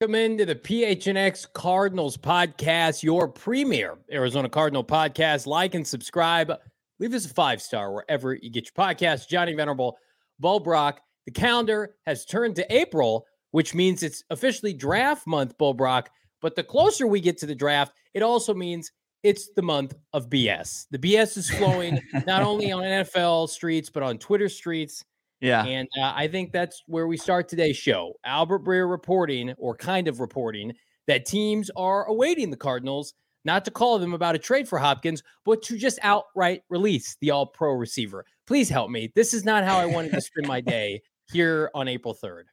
Welcome into the PHNX Cardinals podcast, your premier Arizona Cardinal podcast. Like and subscribe. Leave us a five-star wherever you get your podcast. Johnny Venerable, Bo Brock. The calendar has turned to April, which means it's officially draft month, Bo Brock. But the closer we get to the draft, it also means it's the month of BS. The BS is flowing not only on NFL streets, but on Twitter streets. Yeah. And I think that's where we start today's show. Albert Breer reporting, or kind of reporting, that teams are awaiting the Cardinals not to call them about a trade for Hopkins, but to just outright release the all-pro receiver. Please help me. This is not how I wanted to spend my day here on April 3rd.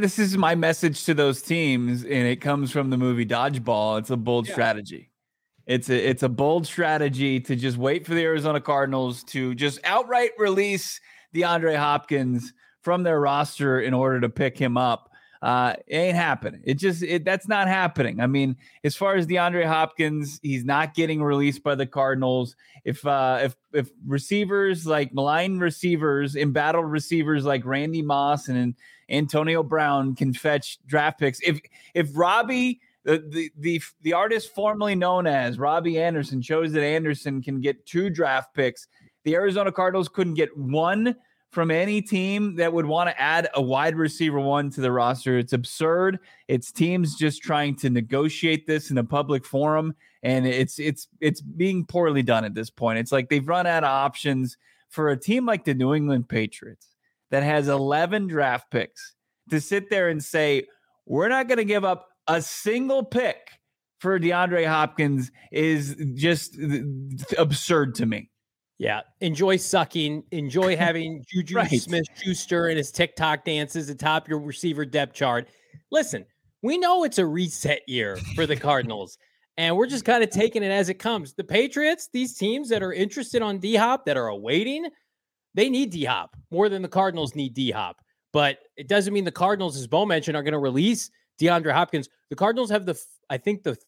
This is my message to those teams, and it comes from the movie Dodgeball. It's a bold strategy. It's a bold strategy to just wait for the Arizona Cardinals to just outright release DeAndre Hopkins from their roster in order to pick him up. It ain't happening. That's not happening. I mean, as far as DeAndre Hopkins, he's not getting released by the Cardinals. If receivers like maligned receivers, embattled receivers like Randy Moss and Antonio Brown can fetch draft picks, if Robbie, the artist formerly known as Robbie Anderson, shows that Anderson can get two draft picks, the Arizona Cardinals couldn't get one from any team that would want to add a wide receiver one to the roster. It's absurd. It's teams just trying to negotiate this in a public forum, and it's being poorly done at this point. It's like they've run out of options for a team like the New England Patriots that has 11 draft picks to sit there and say, we're not going to give up a single pick for DeAndre Hopkins is just absurd to me. Yeah. Enjoy sucking. Enjoy having JuJu Smith-Schuster and his TikTok dances atop your receiver depth chart. Listen, we know it's a reset year for the Cardinals, and we're just kind of taking it as it comes. The Patriots, these teams that are interested on D-Hop, that are awaiting, they need D-Hop more than the Cardinals need D-Hop. But it doesn't mean the Cardinals, as Bo mentioned, are going to release DeAndre Hopkins. The Cardinals have the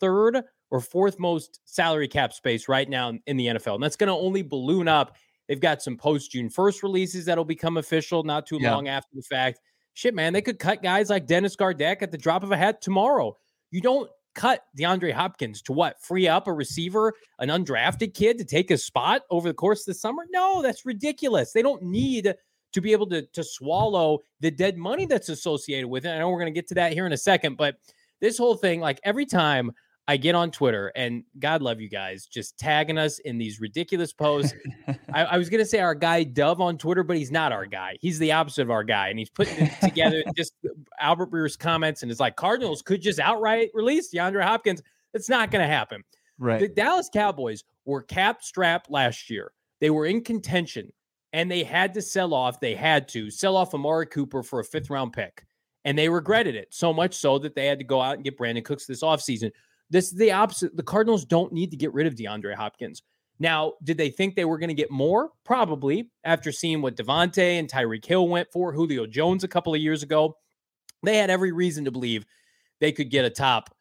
third or fourth most salary cap space right now in the NFL. And that's going to only balloon up. They've got some post-June 1st releases that'll become official not too long after the fact. Shit, man, they could cut guys like Dennis Gardeck at the drop of a hat tomorrow. You don't cut DeAndre Hopkins to what? Free up a receiver, an undrafted kid to take his spot over the course of the summer? No, that's ridiculous. They don't need to be able to swallow the dead money that's associated with it. I know we're going to get to that here in a second, but this whole thing, like every time I get on Twitter, and God love you guys, just tagging us in these ridiculous posts. I was going to say our guy Dove on Twitter, but he's not our guy. He's the opposite of our guy. And he's putting it together just Albert Breer's comments. And it's like, Cardinals could just outright release DeAndre Hopkins. It's not going to happen. Right. The Dallas Cowboys were cap strapped last year. They were in contention and they had to sell off. They had to sell off Amari Cooper for a 5th round pick. And they regretted it so much so that they had to go out and get Brandon Cooks this offseason. This is the opposite. The Cardinals don't need to get rid of DeAndre Hopkins. Now, did they think they were going to get more? Probably, after seeing what Devontae and Tyreek Hill went for, Julio Jones a couple of years ago. They had every reason to believe they could get a top,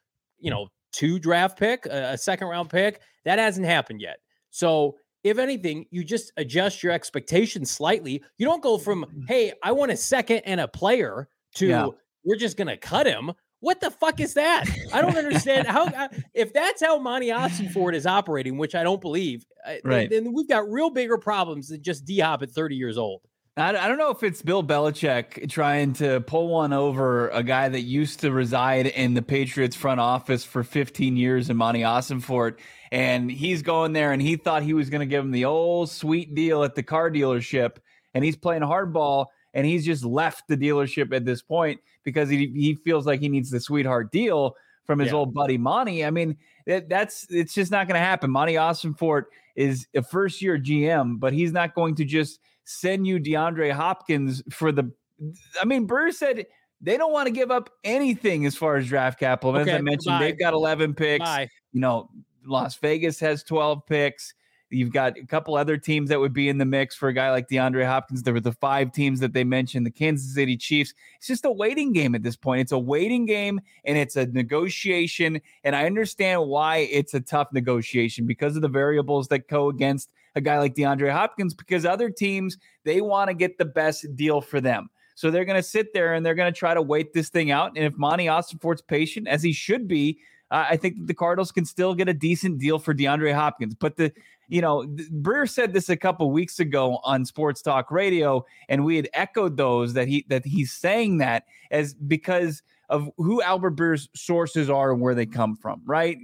2 draft pick, a 2nd round pick. That hasn't happened yet. So if anything, you just adjust your expectations slightly. You don't go from, hey, I want a 2nd and a player to we're just going to cut him. What the fuck is that? I don't understand how, if that's how Monti Ossenfort is operating, which I don't believe, right, then we've got real bigger problems than just D-Hop at 30 years old. I don't know if it's Bill Belichick trying to pull one over a guy that used to reside in the Patriots front office for 15 years in Monti Ossenfort, and he's going there and he thought he was going to give him the old sweet deal at the car dealership, and he's playing hardball. And he's just left the dealership at this point because he feels like he needs the sweetheart deal from his old buddy Monty. I mean, It's just not going to happen. Monti Ossenfort is a first-year GM, but he's not going to just send you DeAndre Hopkins for the – I mean, Breer said they don't want to give up anything as far as draft capital. As I mentioned, they've got 11 picks. You know, Las Vegas has 12 picks. You've got a couple other teams that would be in the mix for a guy like DeAndre Hopkins. There were the 5 teams that they mentioned, the Kansas City Chiefs. It's just a waiting game at this point. It's a waiting game, and it's a negotiation. And I understand why it's a tough negotiation because of the variables that go against a guy like DeAndre Hopkins, because other teams, they want to get the best deal for them. So they're going to sit there, and they're going to try to wait this thing out. And if Monti Ossenfort's patient, as he should be, I think that the Cardinals can still get a decent deal for DeAndre Hopkins. But Breer said this a couple weeks ago on Sports Talk Radio, and we had echoed those that he's saying that as because of who Albert Breer's sources are and where they come from, right?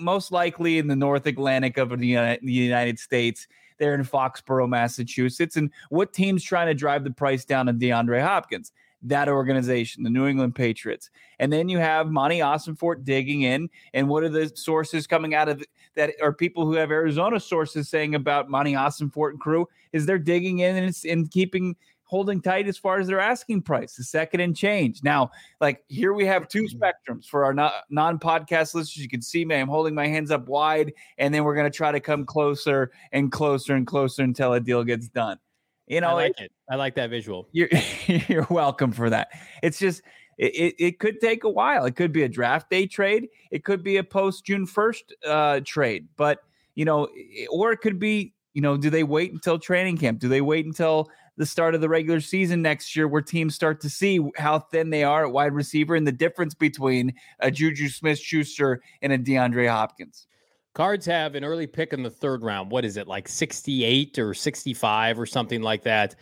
Most likely in the North Atlantic of the United States. They're in Foxborough, Massachusetts. And what team's trying to drive the price down on DeAndre Hopkins? That organization, the New England Patriots. And then you have Monti Ossenfort digging in. And what are the sources coming out of that are people who have Arizona sources saying about Monti Ossenfort and crew is they're digging in and keeping holding tight as far as their asking price, the second and change. Now, like here we have two spectrums for our non-podcast listeners. You can see me, I'm holding my hands up wide, and then we're going to try to come closer and closer and closer until a deal gets done. You know, I like it. I like that visual. You're welcome for that. It's just it could take a while. It could be a draft day trade. It could be a post June 1st trade. But or it could be do they wait until training camp? Do they wait until the start of the regular season next year, where teams start to see how thin they are at wide receiver and the difference between a JuJu Smith-Schuster and a DeAndre Hopkins? Cards have an early pick in the third round. What is it, like 68 or 65 or something like that?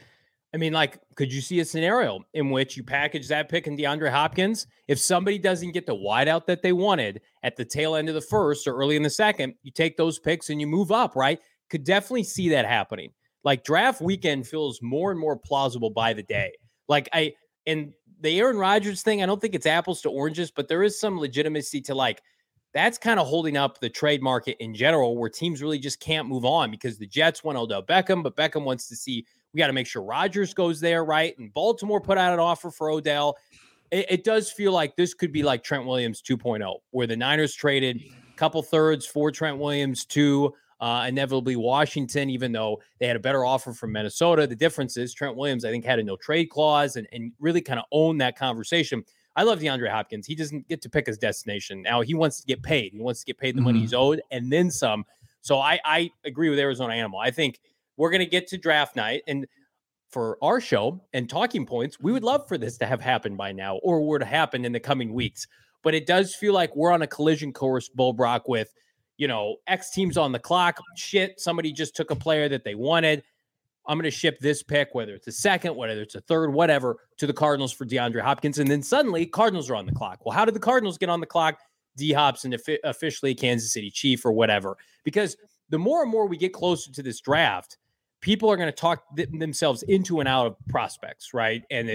I mean, like, could you see a scenario in which you package that pick and DeAndre Hopkins? If somebody doesn't get the wideout that they wanted at the tail end of the first or early in the second, you take those picks and you move up, right? Could definitely see that happening. Like, draft weekend feels more and more plausible by the day. Like, and the Aaron Rodgers thing, I don't think it's apples to oranges, but there is some legitimacy to, like, that's kind of holding up the trade market in general, where teams really just can't move on because the Jets want Odell Beckham, but Beckham wants to see, we got to make sure Rodgers goes there, right? And Baltimore put out an offer for Odell. It does feel like this could be like Trent Williams 2.0, where the Niners traded a couple thirds for Trent Williams, 2, inevitably Washington, even though they had a better offer from Minnesota. The difference is Trent Williams, I think, had a no trade clause and really kind of owned that conversation. I love DeAndre Hopkins. He doesn't get to pick his destination. Now he wants to get paid. He wants to get paid the money he's owed and then some. So I agree with Arizona Animal. I think we're going to get to draft night. And for our show and talking points, we would love for this to have happened by now or were to happen in the coming weeks. But it does feel like we're on a collision course, Bull Brock, with, X teams on the clock. Shit, somebody just took a player that they wanted. I'm going to ship this pick, whether it's a second, whether it's a third, whatever, to the Cardinals for DeAndre Hopkins. And then suddenly Cardinals are on the clock. Well, how did the Cardinals get on the clock? D-Hop's and officially Kansas City Chief or whatever. Because the more and more we get closer to this draft, people are going to talk themselves into and out of prospects, right? And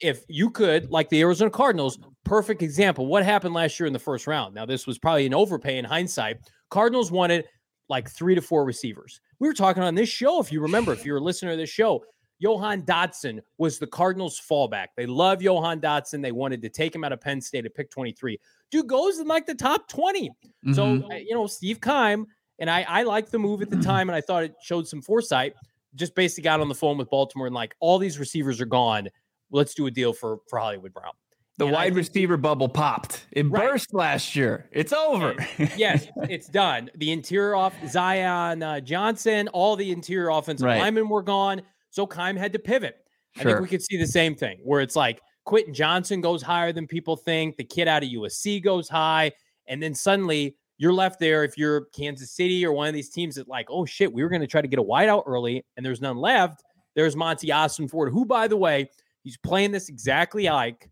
if you could, like the Arizona Cardinals, perfect example, what happened last year in the first round? Now, this was probably an overpay in hindsight. Cardinals wanted like 3 to 4 receivers. We were talking on this show, if you remember, if you're a listener to this show, Jahan Dotson was the Cardinals' fallback. They love Jahan Dotson. They wanted to take him out of Penn State at pick 23. Dude goes in like the top 20. Mm-hmm. So, Steve Keim, and I liked the move at the time, and I thought it showed some foresight, just basically got on the phone with Baltimore and like, all these receivers are gone. Let's do a deal for Hollywood Brown. The wide receiver bubble popped. It burst last year. It's over. Yes, it's done. The interior off Zion Johnson, all the interior offensive linemen were gone. So Keim had to pivot. Sure. I think we could see the same thing where it's like Quentin Johnson goes higher than people think. The kid out of USC goes high. And then suddenly you're left there if you're Kansas City or one of these teams that like, oh shit, we were going to try to get a wideout early and there's none left. There's Monti Ossenfort, who, by the way, he's playing this exactly like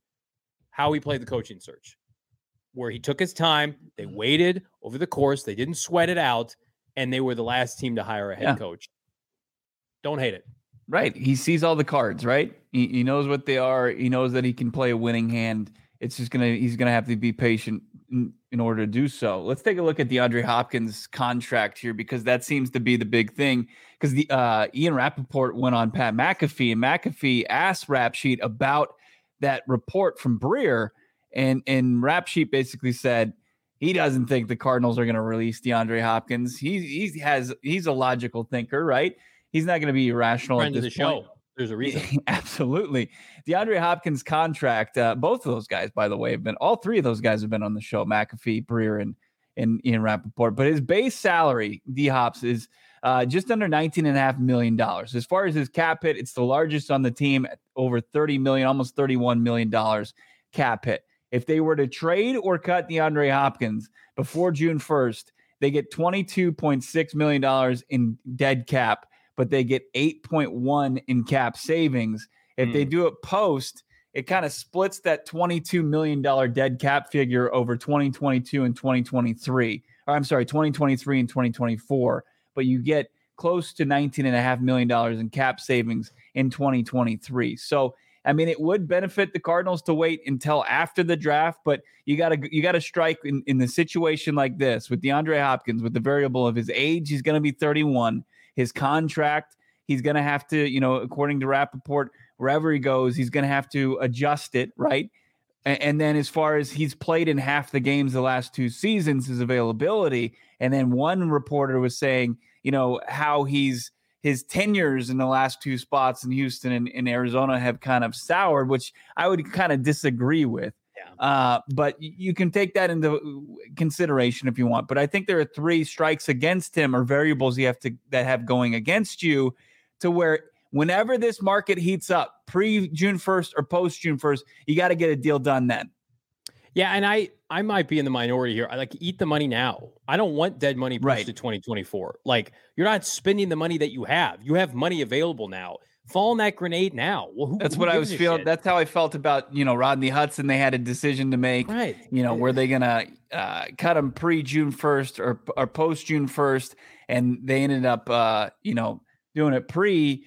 how he played the coaching search, where he took his time. They waited over the course. They didn't sweat it out. And they were the last team to hire a head coach. Don't hate it. Right. He sees all the cards, right? He knows what they are. He knows that he can play a winning hand. He's going to have to be patient in order to do so. Let's take a look at DeAndre Hopkins' contract here, because that seems to be the big thing, because the Ian Rappaport went on Pat McAfee, and McAfee asked Rap Sheet about that report from Breer, and Rap Sheet basically said he doesn't think the Cardinals are going to release DeAndre Hopkins. He's a logical thinker, right? He's not going to be irrational friend at this of the point. Show. There's a reason. Absolutely. DeAndre Hopkins' contract, both of those guys, by the way, have been, all three of those guys have been on the show, McAfee, Breer, and Ian Rappaport. But his base salary, D-Hops, is just under $19.5 million. As far as his cap hit, it's the largest on the team, at over $30 million, almost $31 million cap hit. If they were to trade or cut DeAndre Hopkins before June 1st, they get $22.6 million in dead cap, but they get 8.1 in cap savings. If they do it post, it kind of splits that $22 million dead cap figure over 2022 and 2023, or I'm sorry, 2023 and 2024. But you get close to $19.5 million in cap savings in 2023. So, I mean, it would benefit the Cardinals to wait until after the draft, but you gotta strike in the situation like this with DeAndre Hopkins, with the variable of his age. He's going to be 31. His contract, he's going to have to, you know, according to Rappaport, wherever he goes, he's going to have to adjust it, right? And then as far as he's played in half the games the last two seasons, his availability, and then one reporter was saying, you know, how his tenures in the last two spots in Houston and in Arizona have kind of soured, which I would kind of disagree with. Yeah. But you can take that into consideration if you want. But I think there are three strikes against him, or variables you have to that have going against you, to where whenever this market heats up, pre-June 1st or post-June 1st, you got to get a deal done then. Yeah, and I might be in the minority here. I like eat the money now. I don't want dead money pushed to 2024. Like, you're not spending the money that you have. You have money available now. Fall on that grenade now. Well, that's what I was feeling. Shit? That's how I felt about, you know, Rodney Hudson. They had a decision to make. Right. You know, were they going to cut him pre-June 1st or post-June 1st? And they ended up, you know, doing it pre,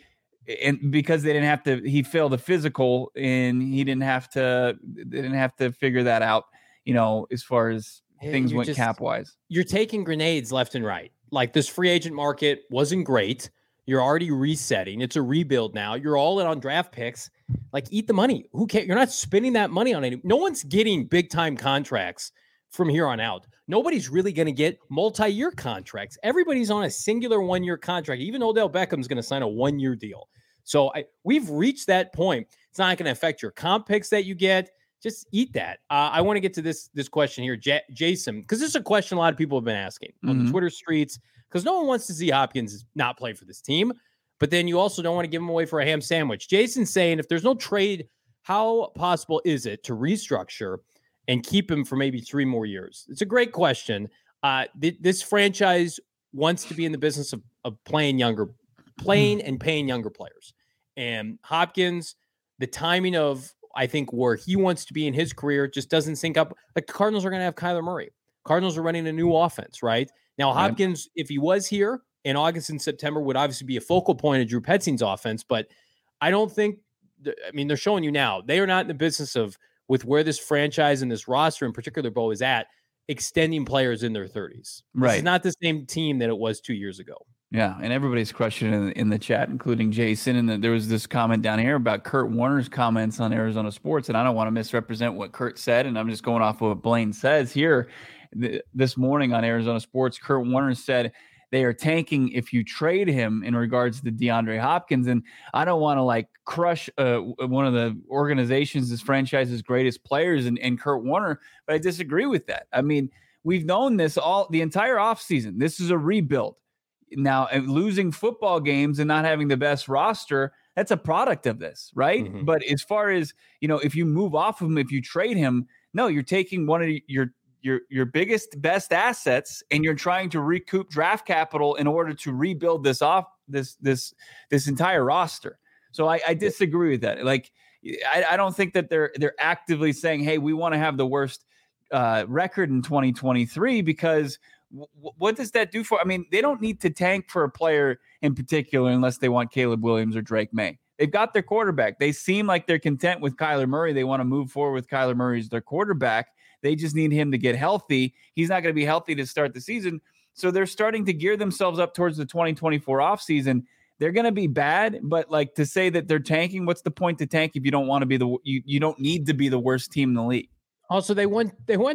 and because they didn't have to, he failed a physical and they didn't have to figure that out, you know, as far as things went cap wise. You're taking grenades left and right. Like, this free agent market wasn't great. You're already resetting. It's a rebuild now. You're all in on draft picks. Like, eat the money. Who cares? You're not spending that money on any. No one's getting big time contracts from here on out. Nobody's really going to get multi-year contracts. Everybody's on a singular one-year contract. Even Odell Beckham's going to sign a one-year deal. So we've reached that point. It's not going to affect your comp picks that you get. Just eat that. I want to get to this question here, Jason, because this is a question a lot of people have been asking on the Twitter streets, because no one wants to see Hopkins not play for this team, but then you also don't want to give him away for a ham sandwich. Jason's saying, if there's no trade, how possible is it to restructure and keep him for maybe 3 more years? It's a great question. This franchise wants to be in the business of playing and paying younger players. And Hopkins, the timing of, I think, where he wants to be in his career just doesn't sync up. Like, the Cardinals are going to have Kyler Murray. Cardinals are running a new offense, right? Now, Hopkins, if he was here in August and September, would obviously be a focal point of Drew Petzing's offense, but I don't think, they're showing you now, they are not in the business of, with where this franchise and this roster in particular, Bo, is at, extending players in their 30s. Right. It's not the same team that it was 2 years ago. Yeah, and everybody's questioning in the chat, including Jason. And there was this comment down here about Kurt Warner's comments on Arizona Sports, and I don't want to misrepresent what Kurt said, and I'm just going off of what Blaine says here. This morning on Arizona Sports, Kurt Warner said they are tanking if you trade him in regards to DeAndre Hopkins. And I don't want to, like, crush one of the organizations, this franchise's greatest players, and Kurt Warner, but I disagree with that. I mean, we've known this all the entire offseason. This is a rebuild. Now, losing football games and not having the best roster, that's a product of this, right? Mm-hmm. But as far as, you know, if you move off of him, if you trade him, no, you're taking one of your biggest, best assets, and you're trying to recoup draft capital in order to rebuild this off this entire roster. So I disagree with that. Like, I don't think that they're actively saying, hey, we want to have the worst record in 2023, because what does that do for? I mean, they don't need to tank for a player in particular unless they want Caleb Williams or Drake May. They've got their quarterback. They seem like they're content with Kyler Murray. They want to move forward with Kyler Murray as their quarterback. They just need him to get healthy. He's not going to be healthy to start the season. So they're starting to gear themselves up towards the 2024 offseason. They're going to be bad, but like to say that they're tanking, what's the point to tank if you don't want to be you don't need to be the worst team in the league? Also, they won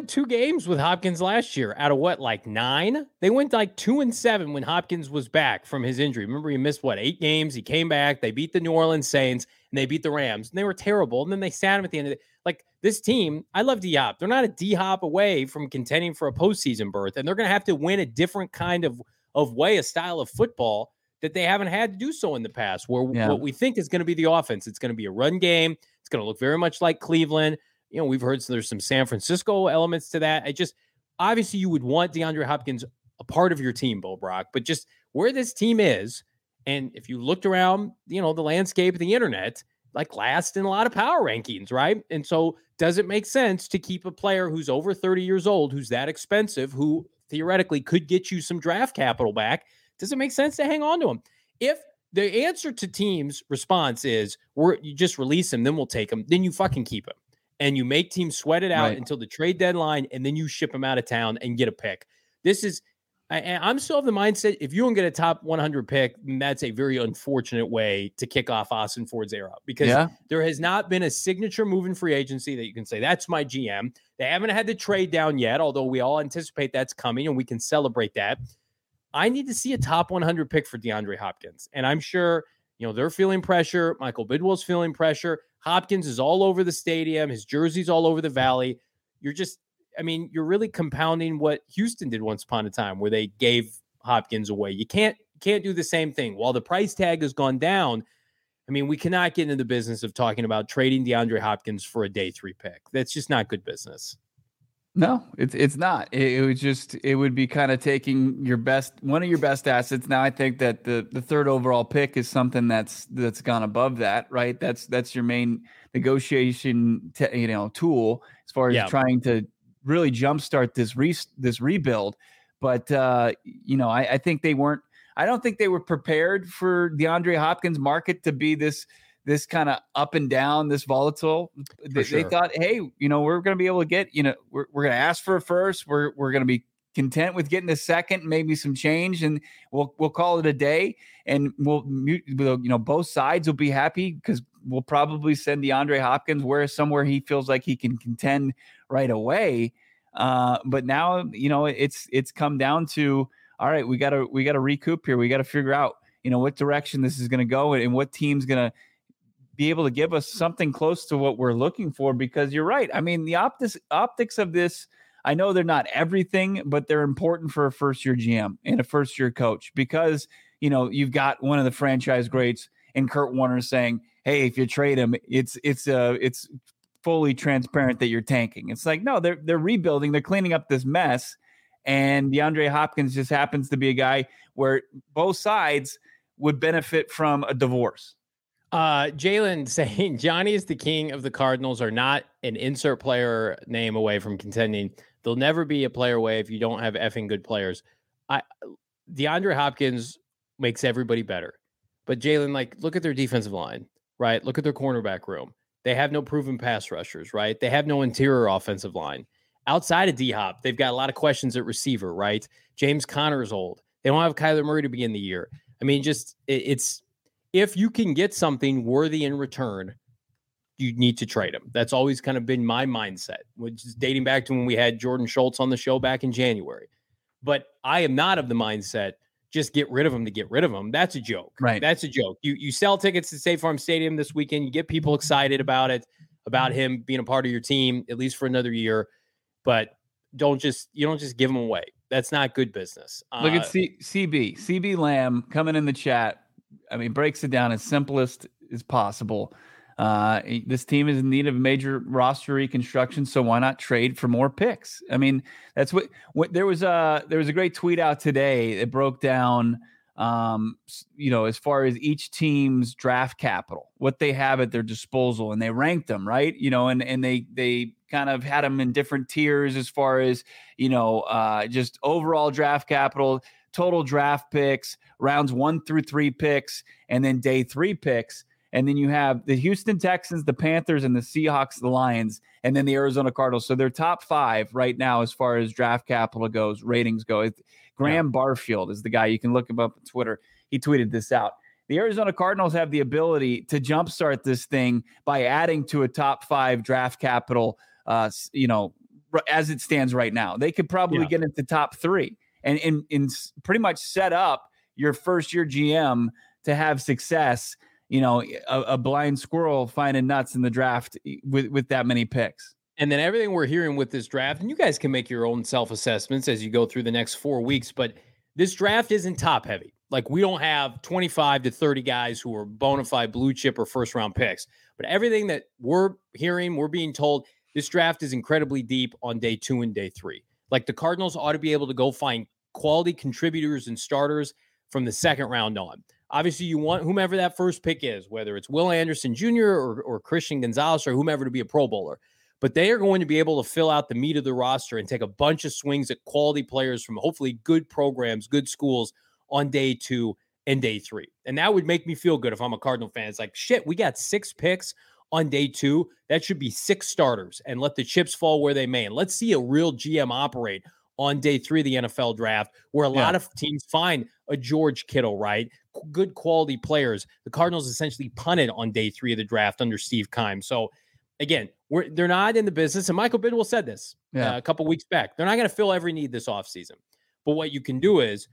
two games with Hopkins last year out of what, like 9? They went like 2-7 when Hopkins was back from his injury. Remember, he missed what, 8 games. He came back. They beat the New Orleans Saints and they beat the Rams and they were terrible. And then they sat him at the end of the like this team. I love D-Hop. They're not a D-Hop away from contending for a postseason berth, and they're going to have to win a different kind of way, a style of football that they haven't had to do so in the past, where what we think is going to be the offense. It's going to be a run game. It's going to look very much like Cleveland. You know, we've heard there's some San Francisco elements to that. I just, obviously you would want DeAndre Hopkins a part of your team, Bo Brock, but just where this team is. And if you looked around, you know, the landscape of the internet, like last in a lot of power rankings, right? And so does it make sense to keep a player who's over 30 years old, who's that expensive, who theoretically could get you some draft capital back? Does it make sense to hang on to him? If the answer to teams' response is you just release him, then we'll take him, then you fucking keep him. And you make teams sweat it out until the trade deadline, and then you ship them out of town and get a pick. This is, I'm still of the mindset, if you don't get a top 100 pick, that's a very unfortunate way to kick off Ossenfort's era, because there has not been a signature move in free agency that you can say, that's my GM. They haven't had the trade down yet, although we all anticipate that's coming, and we can celebrate that. I need to see a top 100 pick for DeAndre Hopkins. And I'm sure, you know, they're feeling pressure. Michael Bidwell's feeling pressure. Hopkins is all over the stadium. His jersey's all over the valley. You're really compounding what Houston did once upon a time, where they gave Hopkins away. You can't do the same thing. While the price tag has gone down, I mean, we cannot get into the business of talking about trading DeAndre Hopkins for a day 3 pick. That's just not good business. No, it's not. It would be kind of taking one of your best assets. Now I think that the third overall pick is something that's gone above that, right? That's your main negotiation tool as far as trying to really jumpstart this rebuild. But I think I don't think they were prepared for DeAndre Hopkins' market to be this kind of up and down, this volatile. They thought, hey, we're going to be able to get, we're going to ask for a first. We're going to be content with getting a second, maybe some change, and we'll call it a day. And we'll both sides will be happy, because we'll probably send DeAndre Hopkins somewhere he feels like he can contend right away. But now, it's come down to, all right, we got to recoup here. We got to figure out, what direction this is going to go and what team's going to be able to give us something close to what we're looking for, because you're right. I mean, the optics of this, I know they're not everything, but they're important for a first-year GM and a first-year coach, because, you've got one of the franchise greats and Kurt Warner saying, hey, if you trade him, it's fully transparent that you're tanking. It's like, no, they're rebuilding. They're cleaning up this mess. And DeAndre Hopkins just happens to be a guy where both sides would benefit from a divorce. Jalen saying Johnny is the king of the Cardinals are not an insert player name away from contending. They'll never be a player away if you don't have effing good players. DeAndre Hopkins makes everybody better. But Jalen, look at their defensive line, right? Look at their cornerback room. They have no proven pass rushers, right? They have no interior offensive line. Outside of D-Hop, they've got a lot of questions at receiver, right? James Conner's old. They don't have Kyler Murray to begin the year. I mean, just it's... If you can get something worthy in return, you need to trade him. That's always kind of been my mindset, which is dating back to when we had Jordan Schultz on the show back in January. But I am not of the mindset, just get rid of him to get rid of him. That's a joke. Right. That's a joke. You sell tickets to State Farm Stadium this weekend. You get people excited about it, about him being a part of your team, at least for another year. But you don't just give him away. That's not good business. Look at CB Lamb coming in the chat. I mean, breaks it down as simplest as possible. This team is in need of major roster reconstruction, so why not trade for more picks? I mean, that's what there was a great tweet out today that broke down, as far as each team's draft capital, what they have at their disposal, and they ranked them, right? And they kind of had them in different tiers as far as, just overall draft capital, total draft picks, rounds 1 through 3 picks, and then day 3 picks. And then you have the Houston Texans, the Panthers, and the Seahawks, the Lions and then the Arizona Cardinals. So they're top five right now as far as draft capital goes, ratings go. Graham Barfield is the guy. You can look him up on Twitter. He tweeted this out. The Arizona Cardinals have the ability to jumpstart this thing by adding to a top five draft capital, as it stands right now. They could probably get into top three and pretty much set up your first-year GM to have success, a blind squirrel finding nuts in the draft with that many picks. And then everything we're hearing with this draft, and you guys can make your own self-assessments as you go through the next 4 weeks, but this draft isn't top-heavy. Like, we don't have 25 to 30 guys who are bona fide blue chip or first-round picks. But everything that we're hearing, we're being told, this draft is incredibly deep on day two and day three. Like, the Cardinals ought to be able to go find quality contributors and starters from the second round on. Obviously, you want whomever that first pick is, whether it's Will Anderson Jr. or Christian Gonzalez or whomever, to be a Pro Bowler. But they are going to be able to fill out the meat of the roster and take a bunch of swings at quality players from hopefully good programs, good schools on day two and day three. And that would make me feel good if I'm a Cardinal fan. It's like, shit, we got 6 picks on day two. That should be 6 starters, and let the chips fall where they may. And let's see a real GM operate on day three of the NFL draft, where a lot of teams find a George Kittle, right? Good quality players. The Cardinals essentially punted on day three of the draft under Steve Keim. So again, they're not in the business. And Michael Bidwell said this a couple weeks back. They're not going to fill every need this offseason. But what you can do is,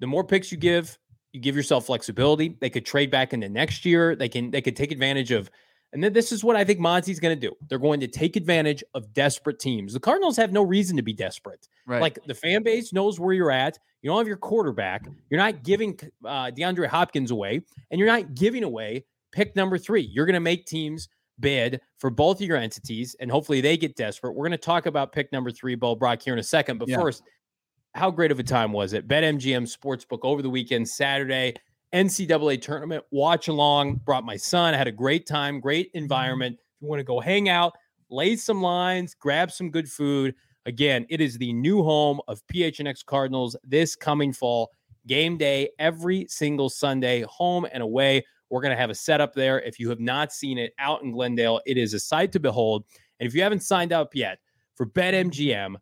the more picks you give yourself flexibility. They could trade back into next year. They could take advantage of, and then this is what I think Monty's going to do. They're going to take advantage of desperate teams. The Cardinals have no reason to be desperate. Right. Like, the fan base knows where you're at. You don't have your quarterback. You're not giving DeAndre Hopkins away, and you're not giving away pick number 3. You're going to make teams bid for both of your entities, and hopefully they get desperate. We're going to talk about pick number 3, Bo Brock, here in a second. But first, how great of a time was it? BetMGM Sportsbook over the weekend, Saturday. NCAA tournament watch along. Brought my son. I had a great time, great environment. If you want to go hang out, lay some lines, grab some good food. Again, it is the new home of PHNX Cardinals this coming fall. Game day every single Sunday, home and away. We're going to have a setup there. If you have not seen it out in Glendale, it is a sight to behold. And if you haven't signed up yet for BetMGM,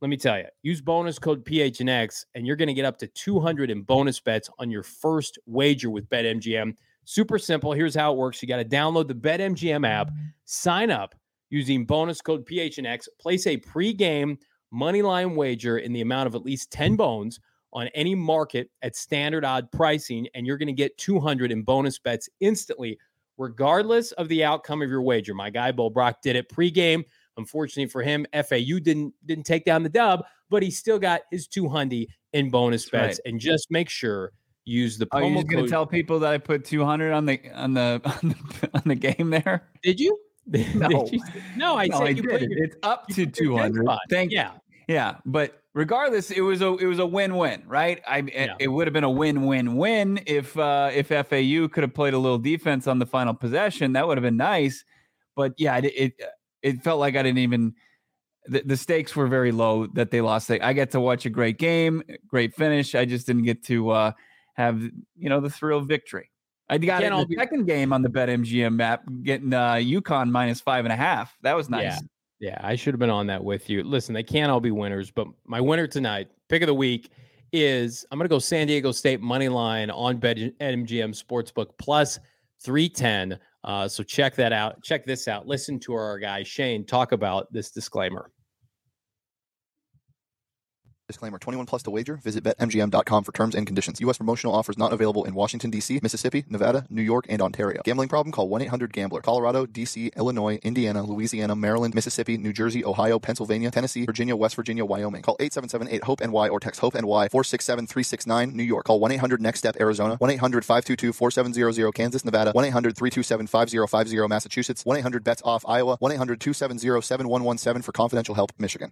let me tell you, use bonus code PHNX, and you're going to get up to 200 in bonus bets on your first wager with BetMGM. Super simple. Here's how it works. You got to download the BetMGM app, sign up using bonus code PHNX, place a pregame moneyline wager in the amount of at least 10 bones on any market at standard odd pricing, and you're going to get 200 in bonus bets instantly, regardless of the outcome of your wager. My guy, Bo Brock, did it pregame. Unfortunately for him, FAU didn't take down the dub, but he still got his 200 in bonus bets. Right. And just make sure you use the promo code. Are you just going to tell people that I put 200 on the game there? Did you? No, I said you did. It's up to 200. Thank you. Yeah, but regardless, it was a win-win, right? It would have been a win-win-win if FAU could have played a little defense on the final possession. That would have been nice. But yeah, it felt like I didn't even – the stakes were very low that they lost. I got to watch a great game, great finish. I just didn't get to have, the thrill of victory. I got in the second game on the BetMGM map, getting UConn minus 5.5. That was nice. Yeah, I should have been on that with you. Listen, they can't all be winners, but my winner tonight, pick of the week, is I'm going to go San Diego State money line on BetMGM Sportsbook plus 310. So check that out. Check this out. Listen to our guy, Shane, talk about this disclaimer. Disclaimer, 21 plus to wager. Visit betmgm.com for terms and conditions. U.S. promotional offers not available in Washington, D.C., Mississippi, Nevada, New York, and Ontario. Gambling problem? Call 1-800-GAMBLER. Colorado, D.C., Illinois, Indiana, Louisiana, Maryland, Mississippi, New Jersey, Ohio, Pennsylvania, Tennessee, Virginia, West Virginia, Wyoming. Call 877-8-HOPE-NY or text HOPE-NY 467-369, New York. Call 1-800-NEXT-STEP, Arizona. 1-800-522-4700, Kansas, Nevada. 1-800-327-5050, Massachusetts. 1-800-BETS-OFF, Iowa. 1-800-270-7117 for confidential help, Michigan.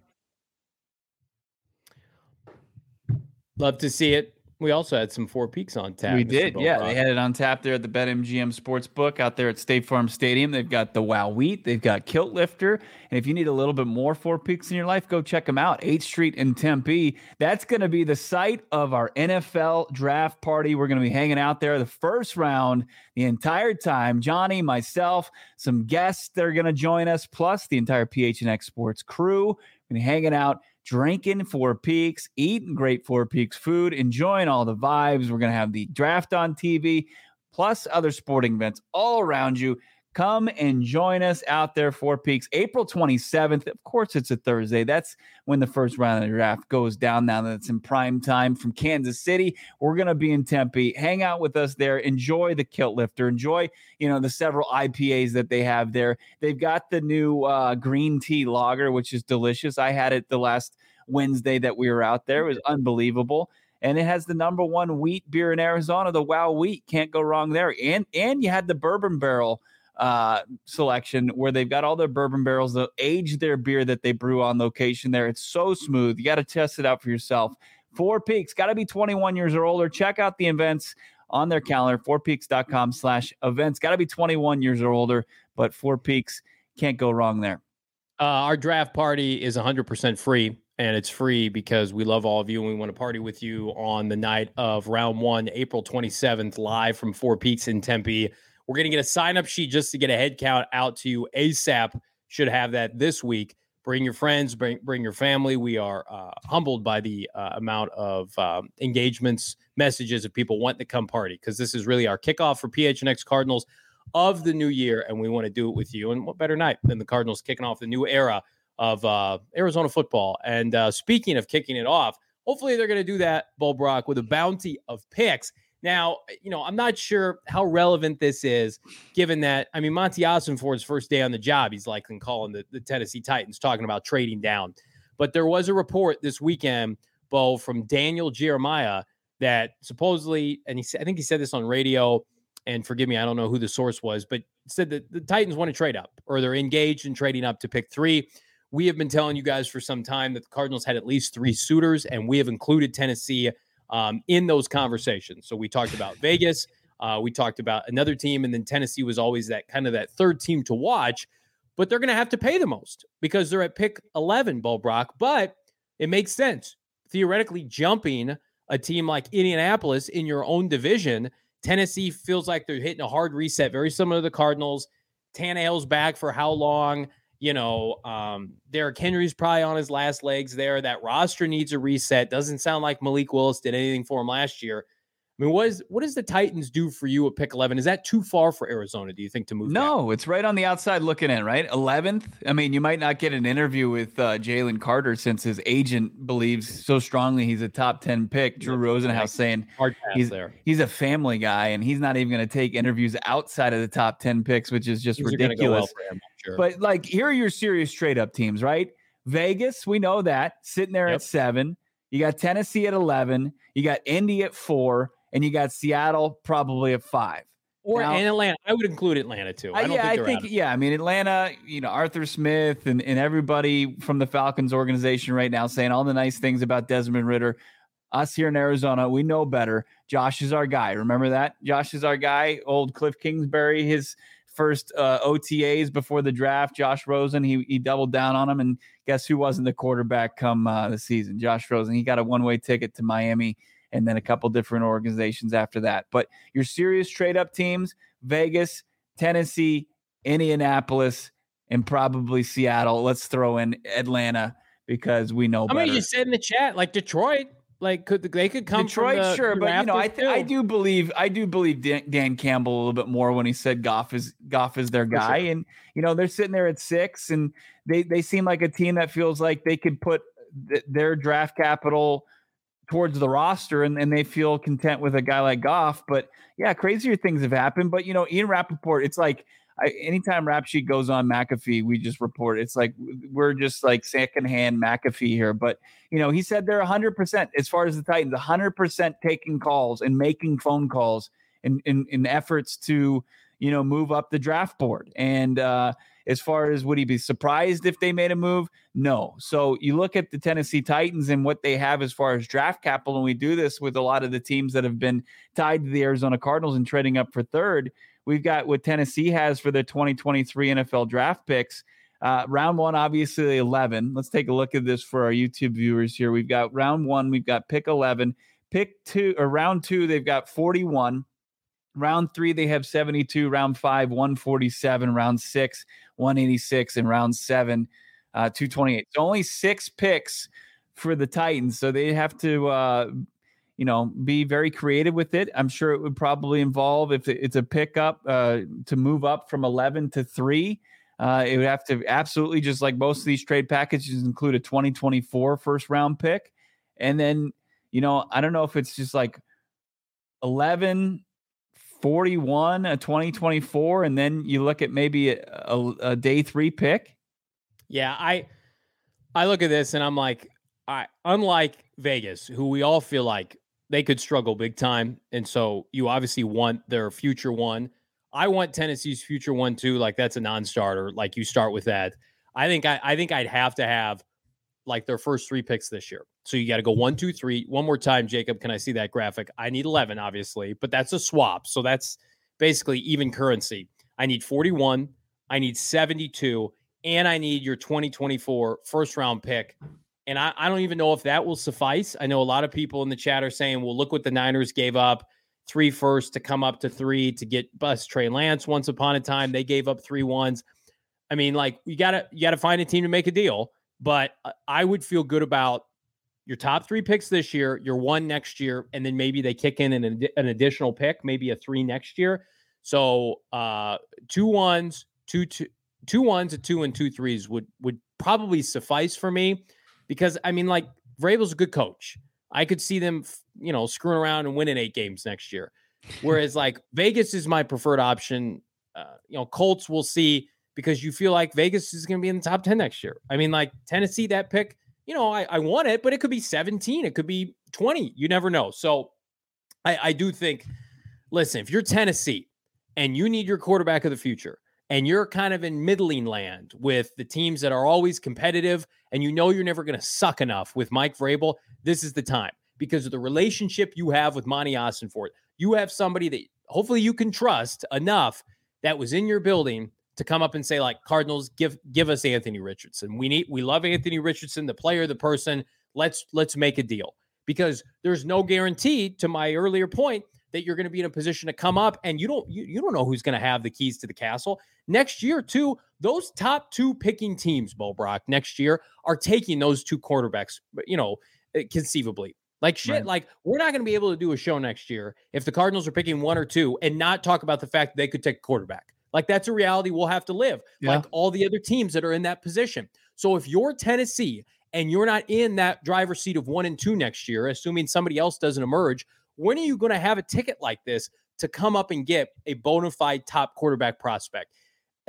Love to see it. We also had some Four Peaks on tap. We did, yeah. They had it on tap there at the BetMGM Sportsbook out there at State Farm Stadium. They've got the Wow Wheat. They've got Kilt Lifter. And if you need a little bit more Four Peaks in your life, go check them out. 8th Street in Tempe. That's going to be the site of our NFL draft party. We're going to be hanging out there the first round the entire time. Johnny, myself, some guests that are going to join us, plus the entire PHNX Sports crew. We're going to be hanging out, drinking Four Peaks, eating great Four Peaks food, enjoying all the vibes. We're going to have the draft on TV, plus other sporting events all around you. Come and join us out there, Four Peaks, April 27th. Of course, it's a Thursday. That's when the first round of the draft goes down. Now that it's in prime time from Kansas City, we're going to be in Tempe. Hang out with us there. Enjoy the Kilt Lifter. Enjoy, the several IPAs that they have there. They've got the new green tea lager, which is delicious. I had it the last Wednesday that we were out there. It was unbelievable. And it has the number one wheat beer in Arizona, the Wow Wheat. Can't go wrong there. And you had the bourbon barrel selection where they've got all their bourbon barrels. They'll age their beer that they brew on location there. It's so smooth. You got to test it out for yourself. Four Peaks, got to be 21 years or older. Check out the events on their calendar, fourpeaks.com/events. Got to be 21 years or older, but Four Peaks, can't go wrong there. Our draft party is 100% free, and it's free because we love all of you and we want to party with you on the night of round one, April 27th, live from Four Peaks in Tempe. We're going to get a sign-up sheet just to get a head count out to you ASAP. Should have that this week. Bring your friends, bring your family. We are humbled by the amount of engagements, messages of people wanting to come party, because this is really our kickoff for PHNX Cardinals of the new year, and we want to do it with you. And what better night than the Cardinals kicking off the new era of Arizona football? And speaking of kicking it off, hopefully they're going to do that, Bo Brock, with a bounty of picks. Now, I'm not sure how relevant this is, given that, Monti Ossenfort's first day on the job, he's likely calling the Tennessee Titans, talking about trading down. But there was a report this weekend, Bo, from Daniel Jeremiah that supposedly, and I think he said this on radio, and forgive me, I don't know who the source was, but said that the Titans want to trade up, or they're engaged in trading up to pick 3. We have been telling you guys for some time that the Cardinals had at least 3 suitors, and we have included Tennessee in those conversations. So we talked about Vegas. We talked about another team. And then Tennessee was always that third team to watch. But they're going to have to pay the most because they're at pick 11, Bo Brock. But it makes sense. Theoretically, jumping a team like Indianapolis in your own division, Tennessee feels like they're hitting a hard reset, very similar to the Cardinals. Tannehill's back for how long? Derrick Henry's probably on his last legs there. That roster needs a reset. Doesn't sound like Malik Willis did anything for him last year. What does the Titans do for you at pick 11? Is that too far for Arizona, do you think, to move? No, back? It's right on the outside looking in, right? 11th. You might not get an interview with Jalen Carter since his agent believes so strongly he's a top 10 pick. Drew Rosenhaus saying he's a family guy and he's not even going to take interviews outside of the top 10 picks, which is just ridiculous. Go well for him, sure. But here are your serious trade up teams, right? Vegas, we know that, sitting there at 7. You got Tennessee at 11. You got Indy at 4. And you got Seattle probably at 5. And Atlanta. I would include Atlanta, too. I think Atlanta, Arthur Smith and everybody from the Falcons organization right now saying all the nice things about Desmond Ridder. Us here in Arizona, we know better. Josh is our guy. Remember that? Josh is our guy. Old Cliff Kingsbury, his first OTAs before the draft, Josh Rosen, he doubled down on him. And guess who wasn't the quarterback come the season? Josh Rosen. He got a one-way ticket to Miami, and then a couple different organizations after that. But your serious trade-up teams, Vegas, Tennessee, Indianapolis, and probably Seattle. Let's throw in Atlanta because we know better. You said in the chat, Detroit. They could come Detroit, from sure, but I do believe Dan Campbell a little bit more when he said Goff is their guy, sure. And they're sitting there at 6, and they seem like a team that feels like they could put their draft capital towards the roster, and they feel content with a guy like Goff. But yeah, crazier things have happened. But Ian Rappaport, it's like anytime Rap Sheet goes on McAfee, we just report. It's like we're just like secondhand McAfee here. But he said they're 100% as far as the Titans, 100% taking calls and making phone calls in efforts to move up the draft board. And As far as would he be surprised if they made a move? No. So you look at the Tennessee Titans and what they have as far as draft capital, and we do this with a lot of the teams that have been tied to the Arizona Cardinals and trading up for third. We've got what Tennessee has for their 2023 NFL draft picks. Round one, obviously 11. Let's take a look at this for our YouTube viewers here. We've got round one, we've got pick 11. Pick two, or round two, they've got 41. Round three, they have 72. Round five, 147. Round six, 186. And round seven, 228. So only six picks for the Titans. So they have to, be very creative with it. I'm sure it would probably involve, if it's a pickup, to move up from 11 to 3. It would have to absolutely, just like most of these trade packages, include a 2024 first round pick. And then, I don't know if it's just like 11, 41, a 2024, and then you look at maybe a day 3 pick. Yeah, I look at this and I'm like, unlike Vegas, who we all feel like they could struggle big time, and so you obviously want their future one. I want Tennessee's future one too. Like, that's a non-starter. Like, you start with that. I think I'd have to have like their first 3 picks this year. So you got to go 1, 2, 3. One more time, Jacob. Can I see that graphic? I need 11, obviously, but that's a swap. So that's basically even currency. I need 41. I need 72. And I need your 2024 first round pick. And I don't even know if that will suffice. I know a lot of people in the chat are saying, well, look what the Niners gave up. 3 firsts to come up to 3 to get bust Trey Lance. Once upon a time, they gave up 3 ones. I mean, like, you gotta find a team to make a deal. But I would feel good about your top 3 picks this year, your 1 next year, and then maybe they kick in an additional pick, maybe a 3 next year. So 2 ones, a 2 and 2 3s would probably suffice for me. Because, I mean, like, Vrabel's a good coach. I could see them, screwing around and winning 8 games next year. Whereas, like, Vegas is my preferred option. Colts, we'll see, because you feel like Vegas is going to be in the top 10 next year. I mean, like, Tennessee, that pick, I want it, but it could be 17. It could be 20. You never know. So I do think, listen, if you're Tennessee and you need your quarterback of the future, and you're kind of in middling land with the teams that are always competitive, and you're never going to suck enough with Mike Vrabel, this is the time, because of the relationship you have with Monti Ossenfort. You have somebody that hopefully you can trust enough that was in your building to come up and say, like, Cardinals, give us Anthony Richardson. We love Anthony Richardson, the player, the person. Let's make a deal, because there's no guarantee, to my earlier point, that you're going to be in a position to come up, and you don't know who's going to have the keys to the castle next year too. Those top 2 picking teams, Bo Brock, next year are taking those 2 quarterbacks, conceivably, like shit, right. Like, we're not going to be able to do a show next year if the Cardinals are picking 1 or 2 and not talk about the fact that they could take a quarterback. Like, that's a reality we'll have to live, like all the other teams that are in that position. So if you're Tennessee and you're not in that driver's seat of 1 and 2 next year, assuming somebody else doesn't emerge, when are you going to have a ticket like this to come up and get a bona fide top quarterback prospect?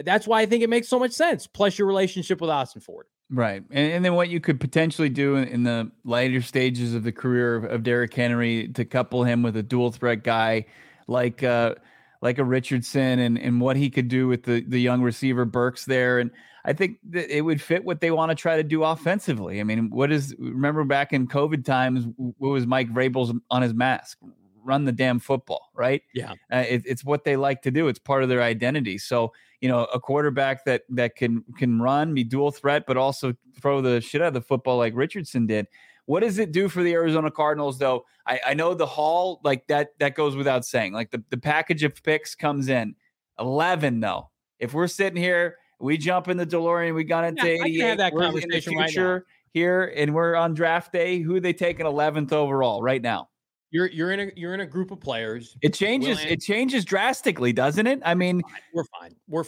That's why I think it makes so much sense. Plus your relationship with Ossenfort. Right. And then what you could potentially do in the later stages of the career of Derrick Henry, to couple him with a dual threat guy like a Richardson, and what he could do with the young receiver Burks there. And I think that it would fit what they want to try to do offensively. I mean, remember back in COVID times, what was Mike Vrabel's on his mask? Run the damn football, right? Yeah. It's what they like to do. It's part of their identity. So, a quarterback that can run, be dual threat, but also throw the shit out of the football like Richardson did. What does it do for the Arizona Cardinals, though? I know the haul, like that goes without saying. Like, the package of picks comes in. 11, though. If we're sitting here, we jump in the DeLorean, we got into 88. That we're in the future right here, and we're on draft day. Who are they taking 11th overall right now? You're in a group of players. It changes. It changes drastically, doesn't it? I mean, we're fine. We're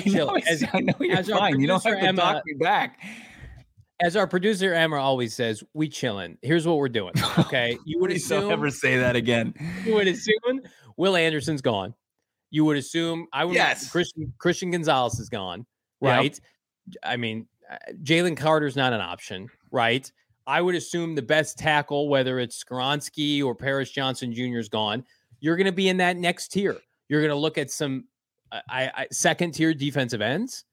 chilling. I know you're fine. You don't have to talk me back. As our producer, Emma, always says, we chilling. Here's what we're doing, okay? You would assume... Don't ever say that again. You would assume Will Anderson's gone. You would assume... Christian Gonzalez is gone, right? Yep. I mean, Jalen Carter's not an option, right? I would assume the best tackle, whether it's Skoronski or Paris Johnson Jr., is gone. You're going to be in that next tier. You're going to look at some second-tier defensive ends.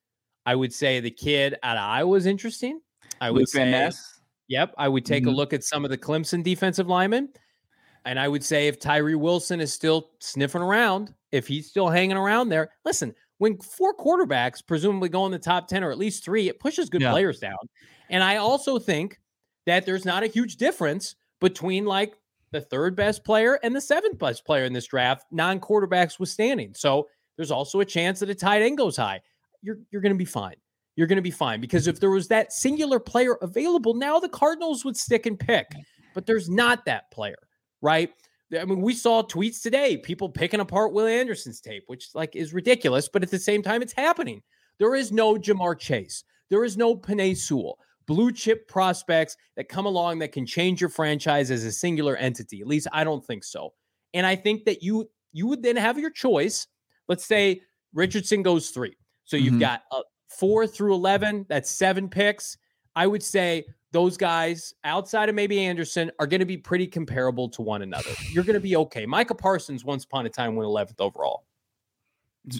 I would say the kid at Iowa is interesting. I would say, yep, I would take a look at some of the Clemson defensive linemen. And I would say if Tyree Wilson is still sniffing around, if he's still hanging around there, listen, when four quarterbacks presumably go in the top 10 or at least three, it pushes good players down. And I also think that there's not a huge difference between like the third best player and the seventh best player in this draft, non-quarterbacks withstanding. So there's also a chance that a tight end goes high. You're going to be fine. You're going to be fine, because if there was that singular player available, now the Cardinals would stick and pick, but there's not that player. Right. I mean, we saw tweets today, people picking apart Will Anderson's tape, which like is ridiculous, but at the same time, it's happening. There is no Jamar Chase. There is no Penei Sewell, blue chip prospects that come along that can change your franchise as a singular entity. At least I don't think so. And I think that you would then have your choice. Let's say Richardson goes 3. So you've got 4 through 11. That's 7 picks. I would say those guys outside of maybe Anderson are going to be pretty comparable to one another. You're going to be okay. Micah Parsons once upon a time went 11th overall.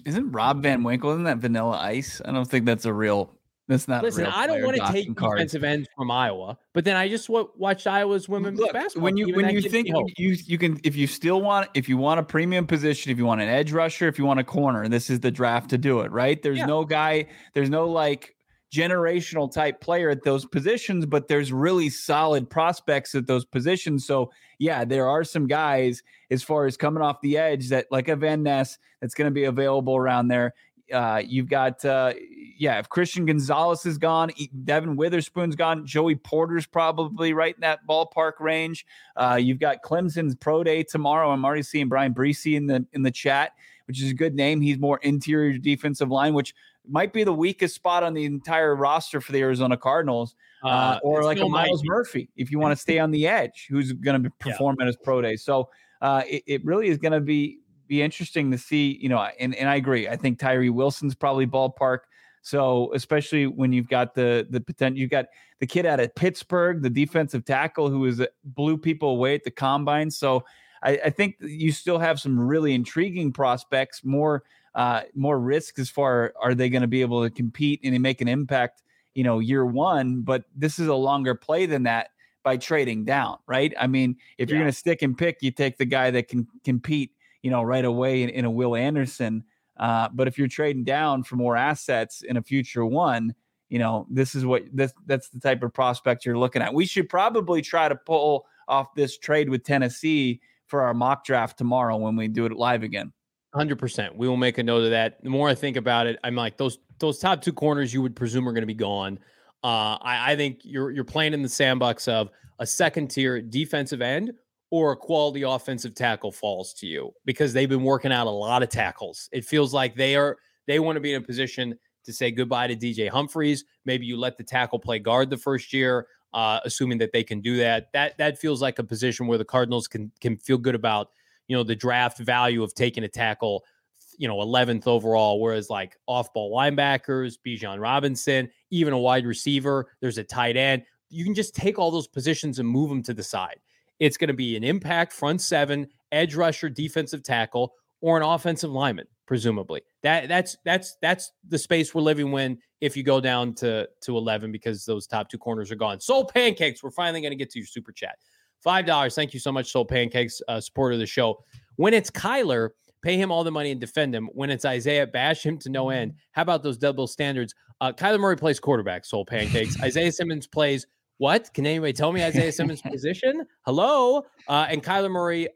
Isn't Rob Van Winkle, isn't that Vanilla Ice? I don't think that's a real, that's not listen, a real. Listen, I don't want to take defensive ends from Iowa, but then I just watched Iowa's women's basketball. When you think you can, if you want a premium position, if you want an edge rusher, if you want a corner, this is the draft to do it, right? There's no guy, there's no like generational type player at those positions, but there's really solid prospects at those positions. So yeah, there are some guys as far as coming off the edge that like a Van Ness that's going to be available around there. You've got, if Christian Gonzalez is gone, Devin Witherspoon's gone, Joey Porter's probably right in that ballpark range. You've got Clemson's pro day tomorrow. I'm already seeing Brian Breesy in the chat, which is a good name. He's more interior defensive line, which might be the weakest spot on the entire roster for the Arizona Cardinals, or like a Miles Murphy, if you want to stay on the edge, who's going to perform at his pro day. So it really is going to be interesting to see, you know, and I agree. I think Tyree Wilson's probably ballpark. So especially when you've got the potential, you've got the kid out of Pittsburgh, the defensive tackle who is blew people away at the combine. So I think you still have some really intriguing prospects, more risk as far are they going to be able to compete and make an impact, you know, year one, but this is a longer play than that by trading down, right? I mean, if you're going to stick and pick, you take the guy that can compete, you know, right away in a Will Anderson. But if you're trading down for more assets in a future one, you know, this is that's the type of prospect you're looking at. We should probably try to pull off this trade with Tennessee for our mock draft tomorrow when we do it live again. 100%. We will make a note of that. The more I think about it, I'm like those top two corners you would presume are going to be gone. I think you're playing in the sandbox of a second tier defensive end or a quality offensive tackle falls to you because they've been working out a lot of tackles. It feels like they want to be in a position to say goodbye to DJ Humphreys. Maybe you let the tackle play guard the first year, assuming that they can do that. That feels like a position where the Cardinals can feel good about, you know, the draft value of taking a tackle, you know, 11th overall, whereas like off-ball linebackers, Bijan Robinson, even a wide receiver, there's a tight end. You can just take all those positions and move them to the side. It's going to be an impact front seven, edge rusher, defensive tackle, or an offensive lineman, presumably. That's the space we're living in if you go down to 11 because those top two corners are gone. Soul Pancakes, we're finally going to get to your super chat. $5. Thank you so much, Soul Pancakes, supporter of the show. When it's Kyler, pay him all the money and defend him. When it's Isaiah, bash him to no end. How about those double standards? Kyler Murray plays quarterback, Soul Pancakes. Isaiah Simmons plays what? Can anybody tell me Isaiah Simmons' position? Hello? And Kyler Murray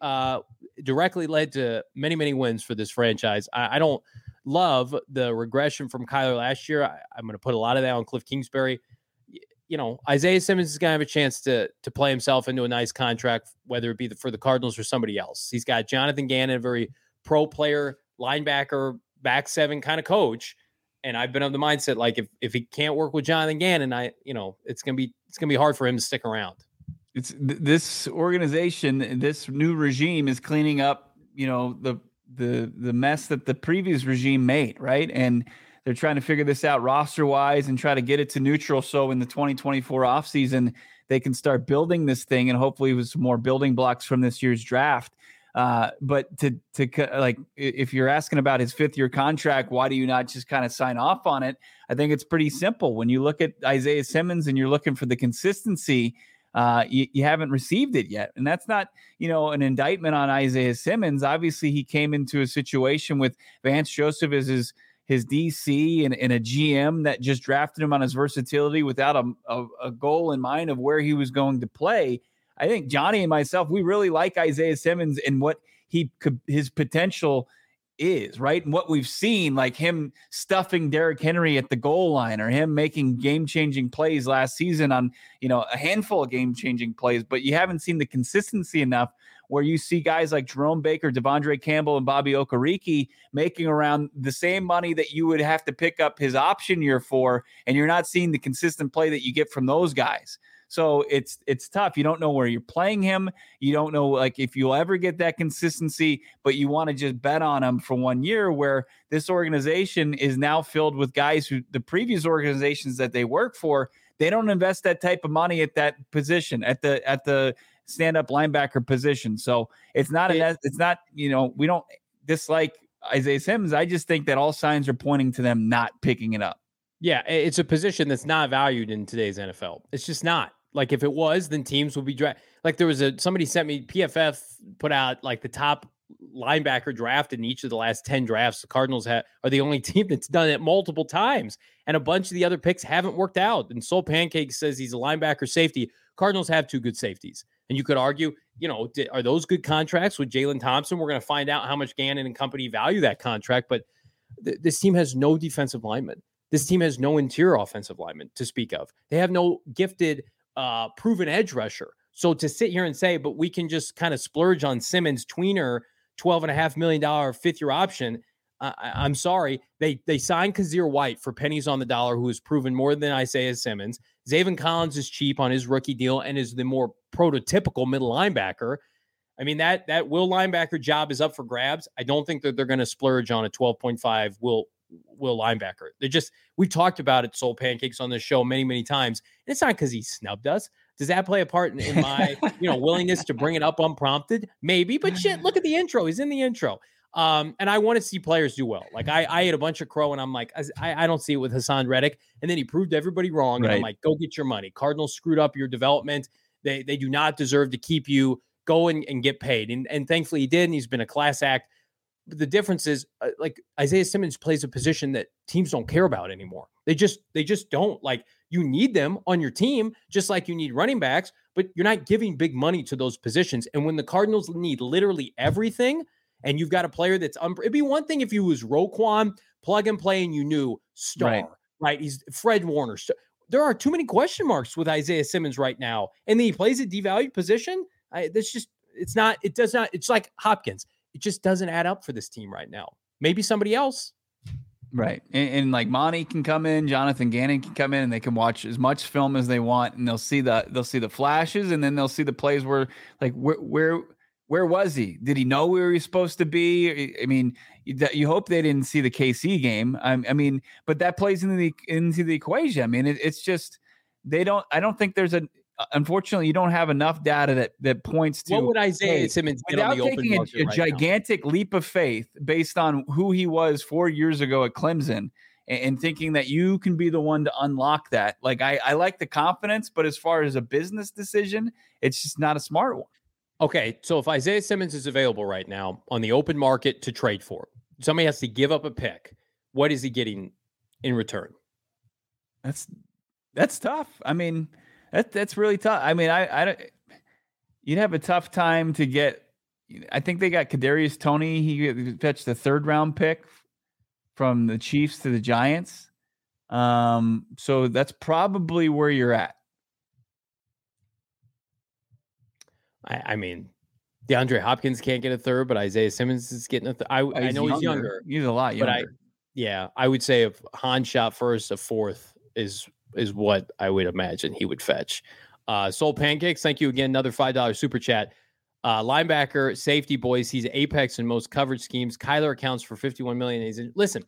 directly led to many, many wins for this franchise. I don't love the regression from Kyler last year. I'm going to put a lot of that on Cliff Kingsbury. You know, Isaiah Simmons is going to have a chance to play himself into a nice contract, whether it be for the Cardinals or somebody else. He's got Jonathan Gannon, a very pro player, linebacker, back seven kind of coach. And I've been of the mindset, like if he can't work with Jonathan Gannon, it's going to be hard for him to stick around. It's this organization, this new regime is cleaning up, you know, the mess that the previous regime made. Right. And they're trying to figure this out roster wise and try to get it to neutral. So in the 2024 offseason, they can start building this thing and hopefully with some more building blocks from this year's draft. But to if you're asking about his fifth-year contract, why do you not just kind of sign off on it? I think it's pretty simple. When you look at Isaiah Simmons and you're looking for the consistency, you haven't received it yet. And that's not, an indictment on Isaiah Simmons. Obviously, he came into a situation with Vance Joseph as his DC and a GM that just drafted him on his versatility without a goal in mind of where he was going to play. I think Johnny and myself, we really like Isaiah Simmons and what his potential is, right? And what we've seen, like him stuffing Derrick Henry at the goal line or him making game-changing plays last season on, a handful of game-changing plays, but you haven't seen the consistency enough where you see guys like Jerome Baker, Devondre Campbell, and Bobby Okereke making around the same money that you would have to pick up his option year for, and you're not seeing the consistent play that you get from those guys. So it's tough. You don't know where you're playing him. You don't know if you'll ever get that consistency, but you want to just bet on him for 1 year where this organization is now filled with guys who the previous organizations that they work for, they don't invest that type of money at that position, at the stand-up linebacker position. So we don't dislike Isaiah Simmons. I just think that all signs are pointing to them not picking it up. Yeah, it's a position that's not valued in today's NFL. It's just not. If it was, then teams would be somebody sent me, PFF put out the top linebacker draft in each of the last 10 drafts. The Cardinals are the only team that's done it multiple times, and a bunch of the other picks haven't worked out. And Sol Pancake says he's a linebacker safety. Cardinals have two good safeties. And you could argue, are those good contracts with Jalen Thompson? We're going to find out how much Gannon and company value that contract. But this team has no defensive linemen. This team has no interior offensive linemen to speak of. They have no gifted, proven edge rusher. So to sit here and say, but we can just kind of splurge on Simmons tweener, $12.5 million fifth-year option, I'm sorry. They signed Kazir White for pennies on the dollar, who has proven more than Isaiah Simmons. Zaven Collins is cheap on his rookie deal and is the more prototypical middle linebacker. I mean, that will linebacker job is up for grabs. I don't think that they're going to splurge on a 12.5 will linebacker. We talked about it, Soul Pancakes, on this show many, many times. And it's not because he snubbed us. Does that play a part in my willingness to bring it up unprompted? Maybe, but shit, look at the intro. He's in the intro. And I want to see players do well. I ate a bunch of crow and I'm like, I don't see it with Hassan Reddick. And then he proved everybody wrong. Right. And I'm like, go get your money. Cardinals screwed up your development. They do not deserve to keep you. Go and get paid. And thankfully he did. And he's been a class act. But the difference is Isaiah Simmons plays a position that teams don't care about anymore. They just don't. You need them on your team, just like you need running backs, but you're not giving big money to those positions. And when the Cardinals need literally everything, and you've got a player that's it'd be one thing if you was Roquan, plug and play, and you knew star, right? He's Fred Warner. There are too many question marks with Isaiah Simmons right now. And then he plays a devalued position. It's like Hopkins. It just doesn't add up for this team right now. Maybe somebody else. Right. And Monty can come in, Jonathan Gannon can come in, and they can watch as much film as they want. And they'll see the flashes, and then they'll see the plays where where was he? Did he know where he was supposed to be? I mean, you hope they didn't see the KC game. But that plays into the equation. It's just I don't think there's unfortunately, you don't have enough data that points to what would Isaiah Simmons get on the open market right now? Without taking a gigantic leap of faith based on who he was 4 years ago at Clemson and thinking that you can be the one to unlock that. I like the confidence, but as far as a business decision, it's just not a smart one. Okay, so if Isaiah Simmons is available right now on the open market to trade for, somebody has to give up a pick. What is he getting in return? That's tough. That's really tough. You'd have a tough time to get. I think they got Kadarius Toney. He fetched the third-round pick from the Chiefs to the Giants. So that's probably where you're at. DeAndre Hopkins can't get a third, but Isaiah Simmons is getting a third. I know he's younger. He's a lot younger. But I would say if Han shot first, a fourth is what I would imagine he would fetch. Soul Pancakes, thank you again. Another $5 super chat. Linebacker, safety, boys. He's apex in most coverage schemes. Kyler accounts for $51 million. Listen,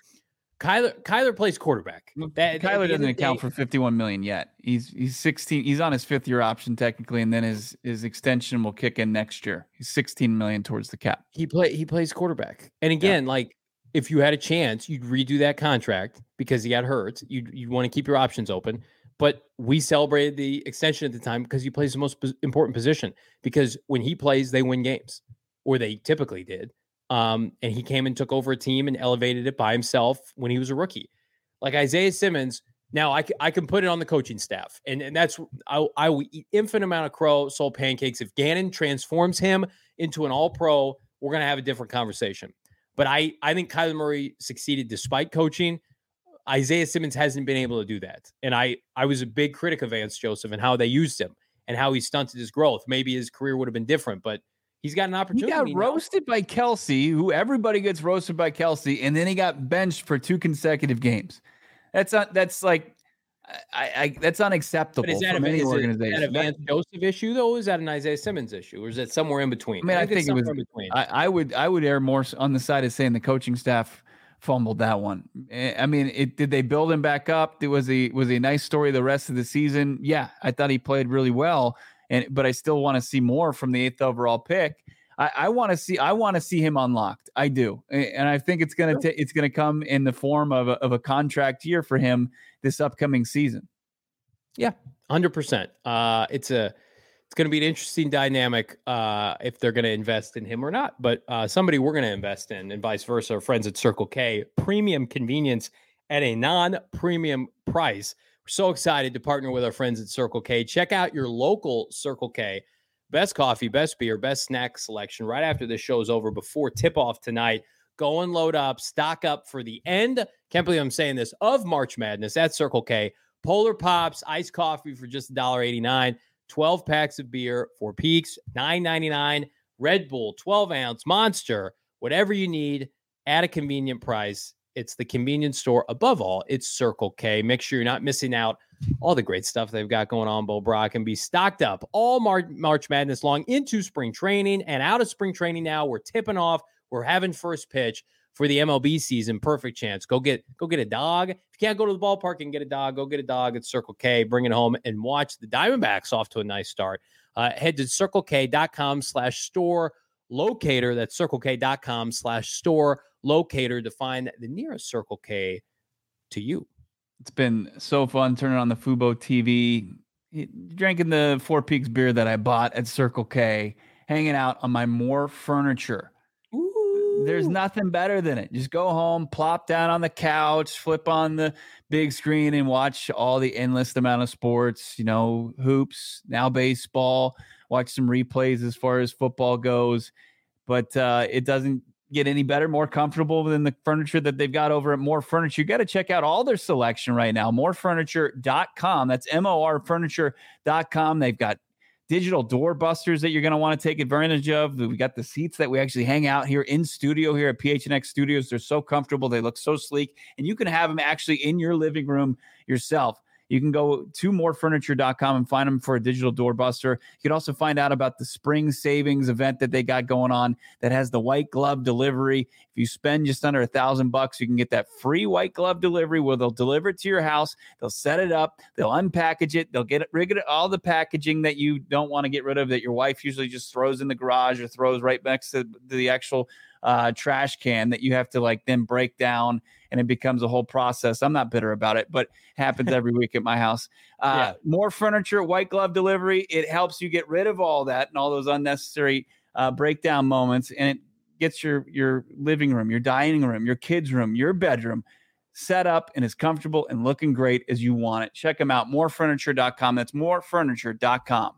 Kyler plays quarterback. Kyler doesn't account for $51 million yet. He's 16. He's on his fifth year option technically, and then his extension will kick in next year. He's $16 million towards the cap. He plays quarterback, and again, like if you had a chance, you'd redo that contract because he got hurt. You'd want to keep your options open, but we celebrated the extension at the time because he plays the most important position. Because when he plays, they win games, or they typically did. And he came and took over a team and elevated it by himself when he was a rookie. Like Isaiah Simmons, now I can put it on the coaching staff. And that's, I will eat infinite amount of crow, soul pancakes. If Gannon transforms him into an all-pro, we're going to have a different conversation. But I think Kyler Murray succeeded despite coaching. Isaiah Simmons hasn't been able to do that. And I was a big critic of Vance Joseph and how they used him and how he stunted his growth. Maybe his career would have been different, but he's got an opportunity. He got roasted by Kelsey, who everybody gets roasted by Kelsey, and then he got benched for two consecutive games. That's unacceptable from any organization. Is that a Vance Joseph issue, though? Is that an Isaiah Simmons issue, or is that somewhere in between? I mean, I think it was. I would err more on the side of saying the coaching staff fumbled that one. I mean, did they build him back up? Was he a nice story the rest of the season? Yeah, I thought he played really well. But I still want to see more from the 8th overall pick. I want to see him unlocked. I do, and I think it's gonna come in the form of a contract year for him this upcoming season. Yeah, 100%. It's gonna be an interesting dynamic if they're gonna invest in him or not. But somebody we're gonna invest in, and vice versa. Our friends at Circle K, premium convenience at a non-premium price. So excited to partner with our friends at Circle K. Check out your local Circle K. Best coffee, best beer, best snack selection right after this show's over before tip-off tonight. Go and load up, stock up for the end. Can't believe I'm saying this, of March Madness at Circle K. Polar Pops, iced coffee for just $1.89. 12 packs of beer, Four Peaks, $9.99. Red Bull, 12-ounce, Monster, whatever you need at a convenient price. It's the convenience store. Above all, it's Circle K. Make sure you're not missing out all the great stuff they've got going on, Bo Brock, and be stocked up all March Madness long into spring training and out of spring training now. We're tipping off. We're having first pitch for the MLB season. Perfect chance. Go get a dog. If you can't go to the ballpark and get a dog, go get a dog at Circle K. Bring it home and watch the Diamondbacks off to a nice start. Head to circlek.com/store. Locator. That's circlek.com/store locator to find the nearest Circle K to you. It's been so fun turning on the Fubo TV, drinking the Four Peaks beer that I bought at Circle K, hanging out on my Moore furniture. Ooh. There's nothing better than it. Just go home, plop down on the couch, flip on the big screen, and watch all the endless amount of sports, hoops, now baseball. Watch some replays as far as football goes, but it doesn't get any better, more comfortable than the furniture that they've got over at More Furniture. You got to check out all their selection right now, morefurniture.com. That's morfurniture.com. They've got digital door busters that you're going to want to take advantage of. We got the seats that we actually hang out here in studio here at PHNX Studios. They're so comfortable. They look so sleek, and you can have them actually in your living room yourself. You can go to morefurniture.com and find them for a digital doorbuster. You can also find out about the spring savings event that they got going on that has the white glove delivery. If you spend just under $1,000, you can get that free white glove delivery where they'll deliver it to your house. They'll set it up. They'll unpackage it. They'll get rid of all the packaging that you don't want to get rid of that your wife usually just throws in the garage or throws right next to the actual trash can that you have to then break down, and it becomes a whole process. I'm not bitter about it, but happens every week at my house. More Furniture, white glove delivery. It helps you get rid of all that and all those unnecessary breakdown moments. And it gets your living room, your dining room, your kids' room, your bedroom set up and as comfortable and looking great as you want it. Check them out. Morefurniture.com. That's morefurniture.com.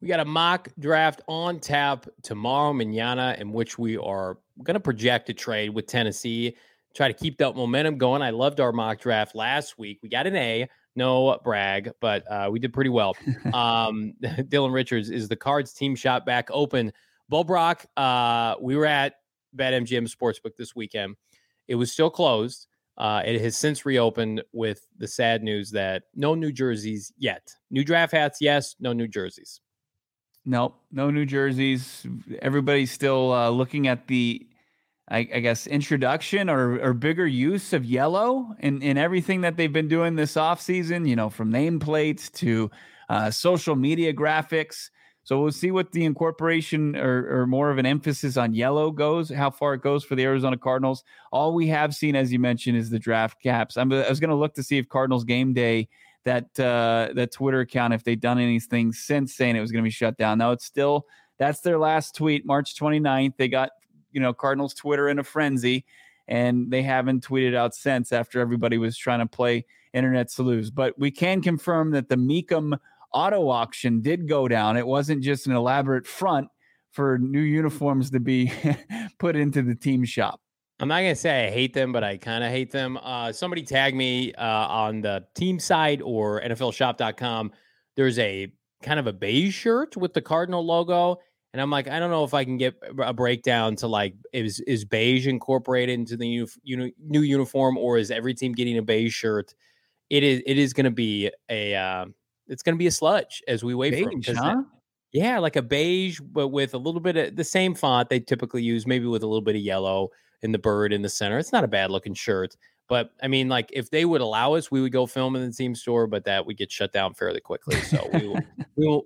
We got a mock draft on tap tomorrow, mañana, in which we are going to project a trade with Tennessee, try to keep that momentum going. I loved our mock draft last week. We got an A, no brag, but we did pretty well. Dylan Richards is the Cards team shot back open. Bo Brock, we were at BetMGM Sportsbook this weekend. It was still closed. It has since reopened with the sad news that no new jerseys yet. New draft hats, yes, no new jerseys. Nope, no New Jerseys. Everybody's still looking at the I guess, introduction or bigger use of yellow in everything that they've been doing this offseason, you know, from nameplates to social media graphics. So we'll see what the incorporation or more of an emphasis on yellow goes, how far it goes for the Arizona Cardinals. All we have seen, as you mentioned, is the draft caps. I was going to look to see if Cardinals Game Day, that Twitter account, if they've done anything since saying it was going to be shut down. No, it's still, that's their last tweet, March 29th. They got, you know, Cardinals Twitter in a frenzy, and they haven't tweeted out since after everybody was trying to play internet sleuths. But we can confirm that the Mecum auto auction did go down. It wasn't just an elaborate front for new uniforms to be put into the team shop. I'm not going to say I hate them, but I kind of hate them. Somebody tagged me on the team side or NFLshop.com. There's a kind of a beige shirt with the Cardinal logo. And I'm like, I don't know if I can get a breakdown to like, is beige incorporated into the new uniform, or is every team getting a beige shirt? It is going to be a sludge as we wait for them. Huh? Yeah, like a beige, but with a little bit of the same font they typically use, maybe with a little bit of yellow and the bird in the center. It's not a bad looking shirt, but I mean, like if they would allow us, we would go film in the team store, but that would get shut down fairly quickly. So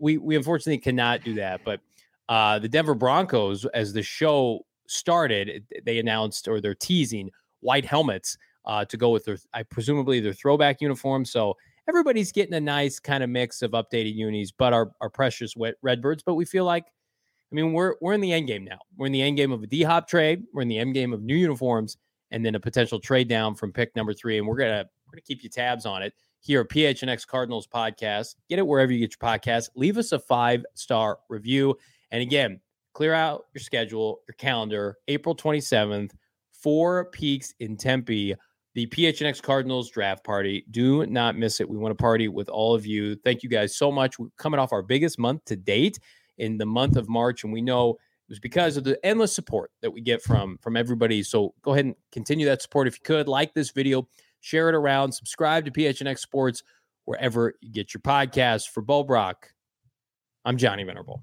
we unfortunately cannot do that, but. The Denver Broncos, as the show started, they announced, or they're teasing, white helmets to go with presumably their throwback uniform. So everybody's getting a nice kind of mix of updated unis, but our precious Redbirds. But we feel like, I mean, we're in the end game now. We're in the end game of a D-Hop trade. We're in the end game of new uniforms, and then a potential trade down from pick number 3. And we're gonna keep you tabs on it here at PHNX Cardinals Podcast. Get it wherever you get your podcast. Leave us a 5-star review. And again, clear out your schedule, your calendar, April 27th, Four Peaks in Tempe, the PHNX Cardinals draft party. Do not miss it. We want to party with all of you. Thank you guys so much. We're coming off our biggest month to date in the month of March, and we know it was because of the endless support that we get from everybody. So go ahead and continue that support if you could. Like this video, share it around, subscribe to PHNX Sports wherever you get your podcasts. For Bo Brock, I'm Johnny Venerable.